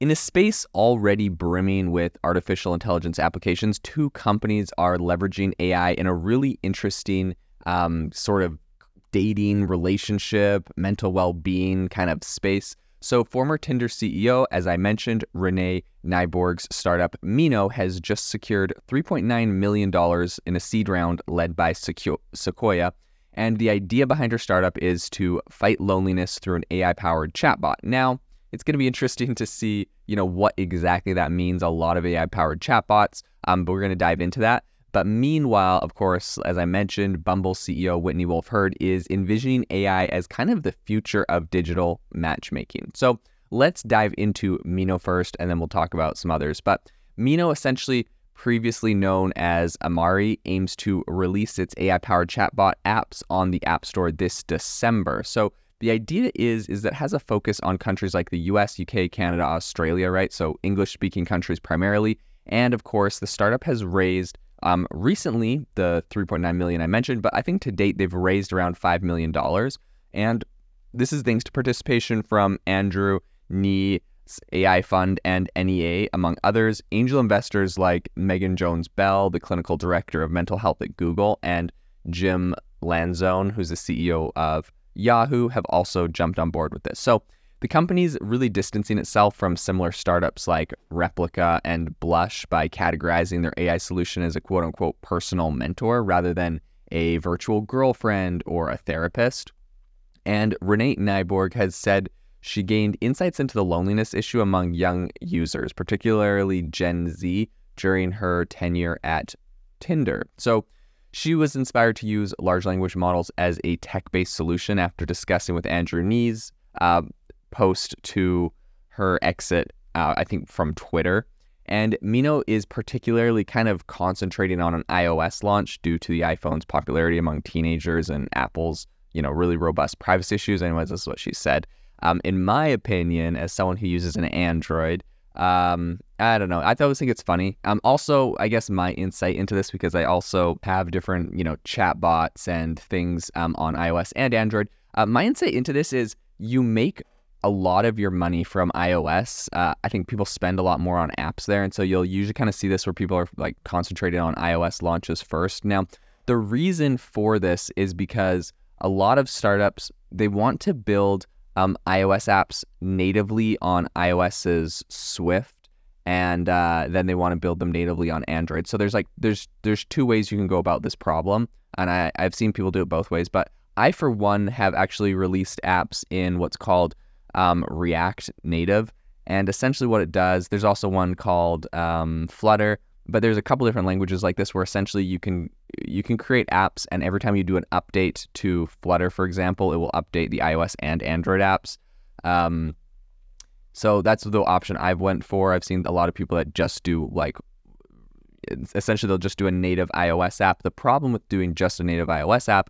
In a space already brimming with artificial intelligence applications, two companies are leveraging AI in a really interesting sort of dating, relationship, mental well-being kind of space. So former Tinder CEO, as I mentioned, Renee Nyborg's startup Mino has just secured $3.9 million in a seed round led by Sequoia. And the idea behind her startup is to fight loneliness through an AI-powered chatbot. Now, it's going to be interesting to see, what exactly that means. A lot of AI-powered chatbots, but we're going to dive into that. But meanwhile, of course, as I mentioned, Bumble CEO Whitney Wolfe Herd is envisioning AI as kind of the future of digital matchmaking. So let's dive into Mino first, and then we'll talk about some others. But Mino, essentially previously known as Amari, aims to release its AI-powered chatbot apps on the App Store this December. So the idea is that it has a focus on countries like the US, UK, Canada, Australia, right? So English-speaking countries primarily. And of course, the startup has raised recently, the $3.9 million I mentioned, but I think to date they've raised around $5 million. And this is thanks to participation from Andrew Nee's AI Fund and NEA, among others, angel investors like Megan Jones-Bell, the clinical director of mental health at Google, and Jim Lanzone, who's the CEO of Yahoo, have also jumped on board with this. So the company's really distancing itself from similar startups like Replica and Blush by categorizing their AI solution as a quote-unquote personal mentor rather than a virtual girlfriend or a therapist. And Renee Nyborg has said she gained insights into the loneliness issue among young users, particularly Gen Z, during her tenure at Tinder. So she was inspired to use large language models as a tech-based solution after discussing with Andrew Nee's post to her exit, I think, from Twitter. And Mino is particularly kind of concentrating on an iOS launch due to the iPhone's popularity among teenagers and Apple's, really robust privacy issues. Anyways, that's what she said. In my opinion, as someone who uses an Android, I don't know. I always think it's funny. Also, I guess my insight into this, because I also have different, chatbots and things on iOS and Android. My insight into this is you make a lot of your money from iOS. I think people spend a lot more on apps there. And so you'll usually kind of see this where people are like concentrated on iOS launches first. Now, the reason for this is because a lot of startups, they want to build iOS apps natively on iOS's Swift. And then they want to build them natively on Android. So there's two ways you can go about this problem. And I've seen people do it both ways. But I, for one, have actually released apps in what's called React Native, and essentially what it does, there's also one called Flutter, but there's a couple different languages like this where essentially you can create apps, and every time you do an update to Flutter, for example, it will update the iOS and Android apps. So that's the option I've went for. I've seen a lot of people that just do essentially they'll just do a native iOS app. The problem with doing just a native iOS app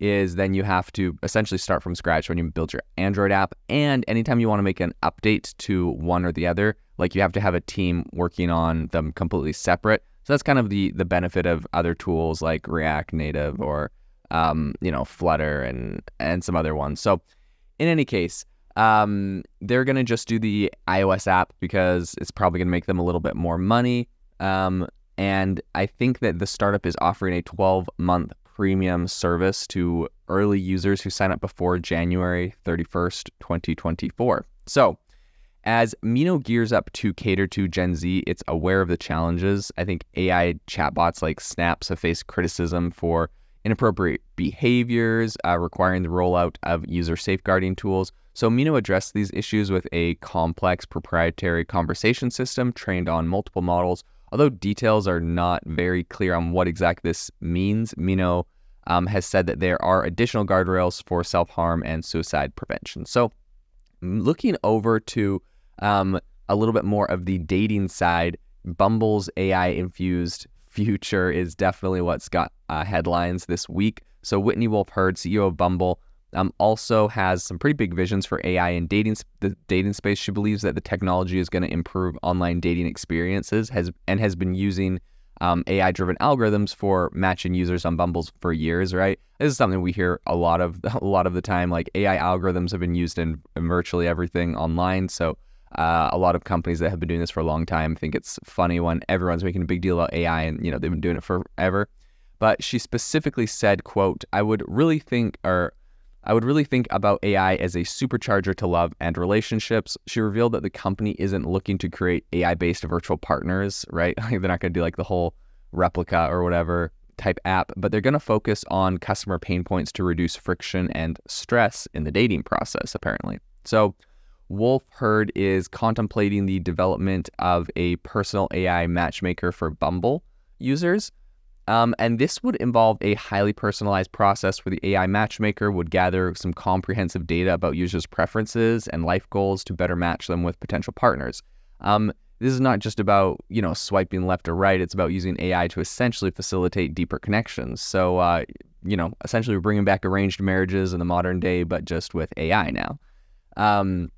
is then you have to essentially start from scratch when you build your Android app. And anytime you want to make an update to one or the other, you have to have a team working on them completely separate. So that's kind of the benefit of other tools like React Native or, Flutter and some other ones. So in any case, they're going to just do the iOS app because it's probably going to make them a little bit more money. And I think that the startup is offering a 12-month premium service to early users who sign up before January 31st, 2024. So as Mino gears up to cater to Gen Z, it's aware of the challenges. I think AI chatbots like Snaps have faced criticism for inappropriate behaviors, requiring the rollout of user safeguarding tools. So Mino addressed these issues with a complex proprietary conversation system trained on multiple models. Although details are not very clear on what exactly this means, Mino has said that there are additional guardrails for self-harm and suicide prevention. So looking over to a little bit more of the dating side, Bumble's AI-infused future is definitely what's got headlines this week. So Whitney Wolfe Herd, CEO of Bumble, also has some pretty big visions for AI in dating, the dating space. She believes that the technology is going to improve online dating experiences and has been using AI-driven algorithms for matching users on Bumble for years, right? This is something we hear a lot of the time, like AI algorithms have been used in virtually everything online. So a lot of companies that have been doing this for a long time think it's funny when everyone's making a big deal about AI and, you know, they've been doing it forever. But she specifically said, quote, I would really think about AI as a supercharger to love and relationships. She revealed that the company isn't looking to create AI-based virtual partners, right? They're not going to do like the whole Replica or whatever type app, but they're going to focus on customer pain points to reduce friction and stress in the dating process, apparently. So Wolfe Herd is contemplating the development of a personal AI matchmaker for Bumble users. And this would involve a highly personalized process where the AI matchmaker would gather some comprehensive data about users' preferences and life goals to better match them with potential partners. This is not just about, you know, swiping left or right. It's about using AI to essentially facilitate deeper connections. So, you know, essentially we're bringing back arranged marriages in the modern day, but just with AI now.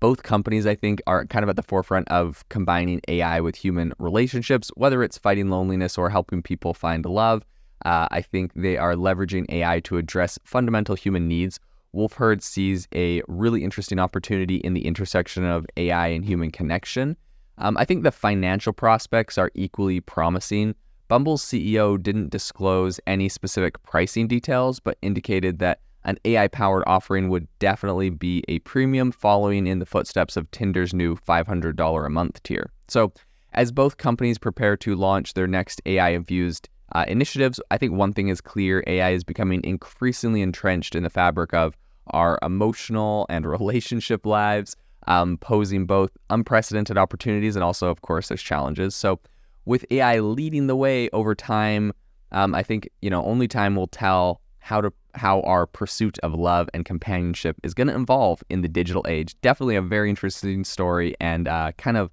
Both companies, I think, are kind of at the forefront of combining AI with human relationships, whether it's fighting loneliness or helping people find love. I think they are leveraging AI to address fundamental human needs. Wolfe Herd sees a really interesting opportunity in the intersection of AI and human connection. I think the financial prospects are equally promising. Bumble's CEO didn't disclose any specific pricing details, but indicated that an AI-powered offering would definitely be a premium, following in the footsteps of Tinder's new $500 a month tier. So as both companies prepare to launch their next AI-infused initiatives, I think one thing is clear: AI is becoming increasingly entrenched in the fabric of our emotional and relationship lives, posing both unprecedented opportunities and also, of course, there's challenges. So with AI leading the way over time, I think, you know, only time will tell how our pursuit of love and companionship is going to evolve in the digital age. Definitely a very interesting story and kind of